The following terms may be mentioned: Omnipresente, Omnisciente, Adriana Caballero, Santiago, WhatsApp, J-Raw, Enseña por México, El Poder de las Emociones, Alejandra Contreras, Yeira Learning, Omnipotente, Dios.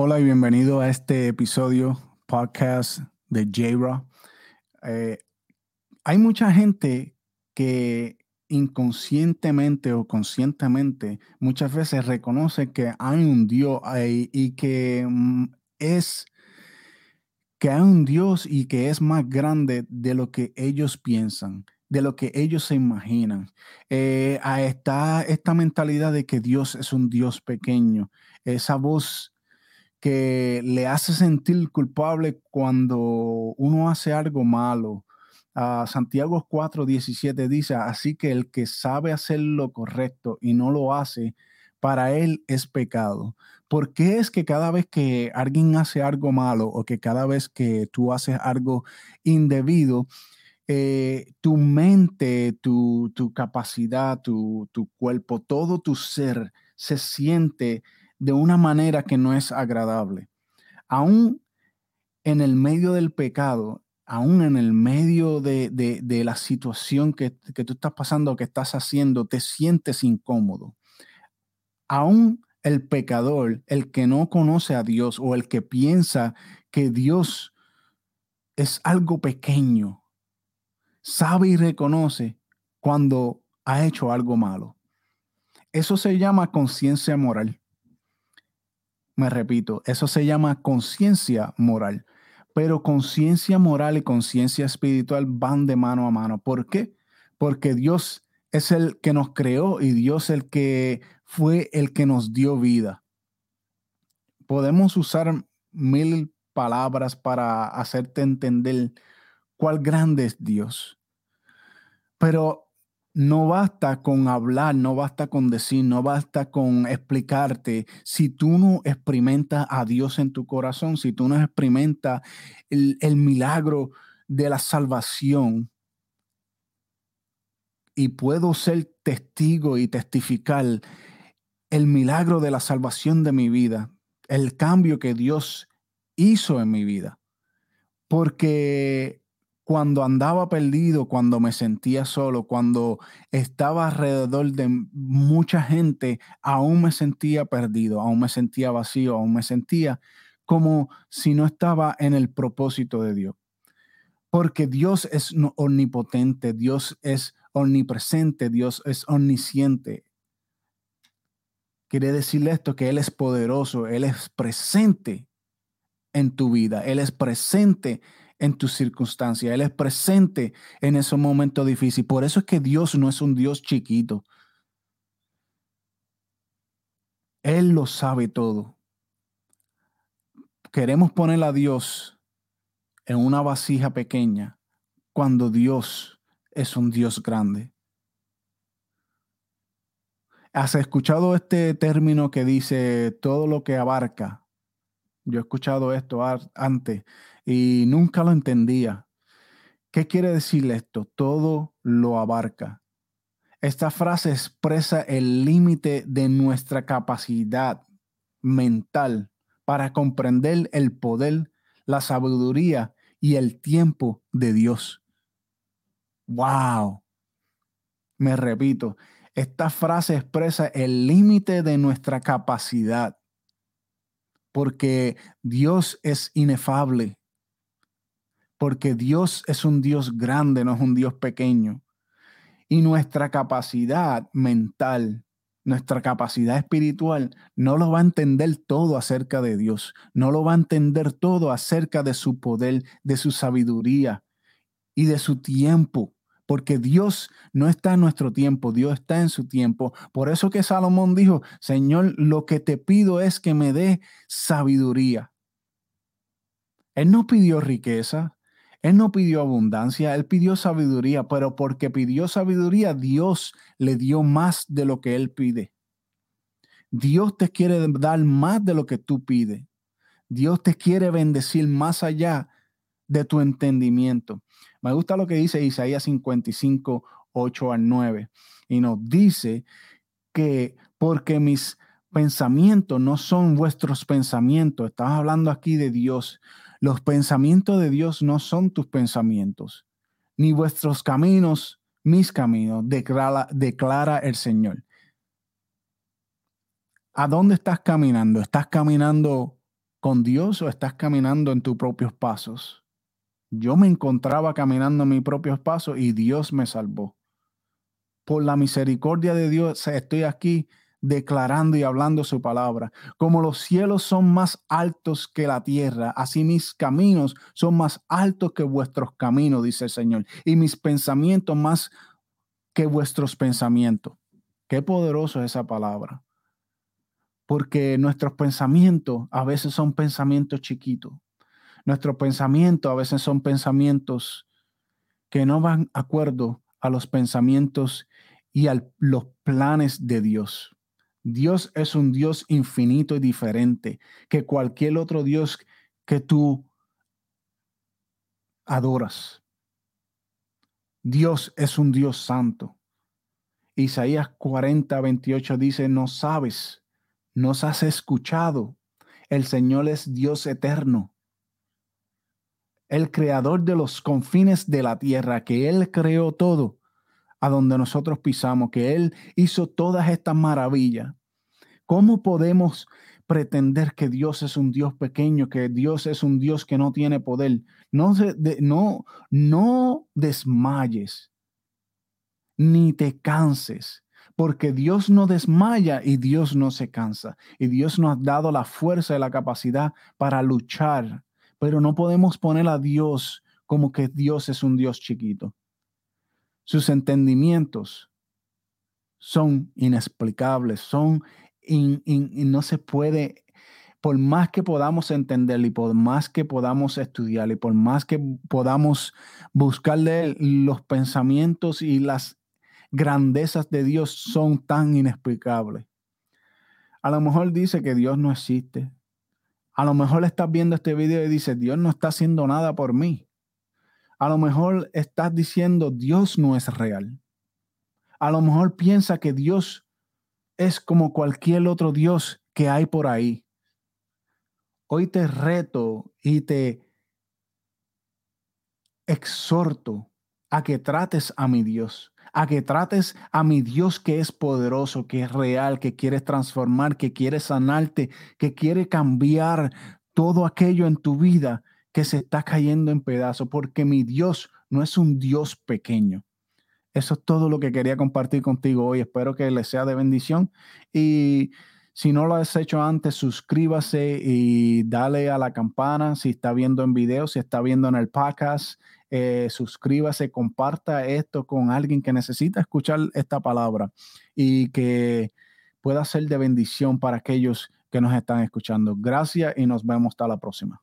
Hola y bienvenido a este episodio podcast de J-Raw. Hay mucha gente que inconscientemente o conscientemente muchas veces reconoce que hay un Dios y que hay un Dios y que es más grande de lo que ellos piensan, de lo que ellos se imaginan. Está esta mentalidad de que Dios es un Dios pequeño, esa voz que le hace sentir culpable cuando uno hace algo malo. Santiago 4:17 dice, así que el que sabe hacer lo correcto y no lo hace, para él es pecado. ¿Por qué es que cada vez que alguien hace algo malo o que cada vez que tú haces algo indebido, tu mente, tu capacidad, tu cuerpo, todo tu ser se siente de una manera que no es agradable? Aún en el medio del pecado, aún en el medio de la situación que tú estás pasando o que estás haciendo, te sientes incómodo. Aún el pecador, el que no conoce a Dios o el que piensa que Dios es algo pequeño, sabe y reconoce cuando ha hecho algo malo. Eso se llama conciencia moral. Me repito, eso se llama conciencia moral. Pero conciencia moral y conciencia espiritual van de mano a mano. ¿Por qué? Porque Dios es el que nos creó y Dios fue el que nos dio vida. Podemos usar 1000 palabras para hacerte entender cuál grande es Dios. Pero no basta con hablar, no basta con decir, no basta con explicarte. Si tú no experimentas a Dios en tu corazón, si tú no experimentas el milagro de la salvación, y puedo ser testigo y testificar el milagro de la salvación de mi vida, el cambio que Dios hizo en mi vida. Porque cuando andaba perdido, cuando me sentía solo, cuando estaba alrededor de mucha gente, aún me sentía perdido, aún me sentía vacío, aún me sentía como si no estaba en el propósito de Dios. Porque Dios es omnipotente, Dios es omnipresente, Dios es omnisciente. Quiere decirle esto, que Él es poderoso, Él es presente en tu vida, Él es presente en tus circunstancias. Él es presente en esos momentos difíciles. Por eso es que Dios no es un Dios chiquito. Él lo sabe todo. Queremos poner a Dios en una vasija pequeña cuando Dios es un Dios grande. ¿Has escuchado este término que dice todo lo que abarca? Yo he escuchado esto antes y nunca lo entendía. ¿Qué quiere decir esto? Todo lo abarca. Esta frase expresa el límite de nuestra capacidad mental para comprender el poder, la sabiduría y el tiempo de Dios. ¡Wow! Me repito, esta frase expresa el límite de nuestra capacidad. Porque Dios es inefable, porque Dios es un Dios grande, no es un Dios pequeño. Y nuestra capacidad mental, nuestra capacidad espiritual, no lo va a entender todo acerca de Dios, no lo va a entender todo acerca de su poder, de su sabiduría y de su tiempo. Porque Dios no está en nuestro tiempo, Dios está en su tiempo. Por eso que Salomón dijo, Señor, lo que te pido es que me dé sabiduría. Él no pidió riqueza, él no pidió abundancia, él pidió sabiduría, pero porque pidió sabiduría, Dios le dio más de lo que él pide. Dios te quiere dar más de lo que tú pides. Dios te quiere bendecir más allá de tu entendimiento. Me gusta lo que dice Isaías 55:8-9 y nos dice que porque mis pensamientos no son vuestros pensamientos. Estamos hablando aquí de Dios. Los pensamientos de Dios no son tus pensamientos, ni vuestros caminos, mis caminos, declara el Señor. ¿A dónde estás caminando? ¿Estás caminando con Dios o estás caminando en tus propios pasos? Yo me encontraba caminando en mis propios pasos y Dios me salvó. Por la misericordia de Dios estoy aquí declarando y hablando su palabra. Como los cielos son más altos que la tierra, así mis caminos son más altos que vuestros caminos, dice el Señor, y mis pensamientos más que vuestros pensamientos. Qué poderoso es esa palabra. Porque nuestros pensamientos a veces son pensamientos chiquitos. Nuestros pensamientos a veces son pensamientos que no van acuerdo a los pensamientos y a los planes de Dios. Dios es un Dios infinito y diferente que cualquier otro Dios que tú adoras. Dios es un Dios santo. Isaías 40:28 dice, no sabes, nos has escuchado. El Señor es Dios eterno, el creador de los confines de la tierra, que Él creó todo a donde nosotros pisamos, que Él hizo todas estas maravillas. ¿Cómo podemos pretender que Dios es un Dios pequeño, que Dios es un Dios que no tiene poder? No desmayes, ni te canses. Porque Dios no desmaya y Dios no se cansa. Y Dios nos ha dado la fuerza y la capacidad para luchar. Pero no podemos poner a Dios como que Dios es un Dios chiquito. Sus entendimientos son inexplicables, no se puede, por más que podamos entender y por más que podamos estudiar y por más que podamos buscarle los pensamientos y las grandezas de Dios son tan inexplicables. A lo mejor dice que Dios no existe. A lo mejor estás viendo este video y dices, Dios no está haciendo nada por mí. A lo mejor estás diciendo, Dios no es real. A lo mejor piensa que Dios es como cualquier otro Dios que hay por ahí. Hoy te reto y te exhorto a que trates a mi Dios. A que trates a mi Dios que es poderoso, que es real, que quiere transformar, que quiere sanarte, que quiere cambiar todo aquello en tu vida que se está cayendo en pedazos, porque mi Dios no es un Dios pequeño. Eso es todo lo que quería compartir contigo hoy. Espero que les sea de bendición y si no lo has hecho antes, suscríbase y dale a la campana. Si está viendo en video, si está viendo en el podcast, suscríbase, comparta esto con alguien que necesita escuchar esta palabra y que pueda ser de bendición para aquellos que nos están escuchando. Gracias y nos vemos hasta la próxima.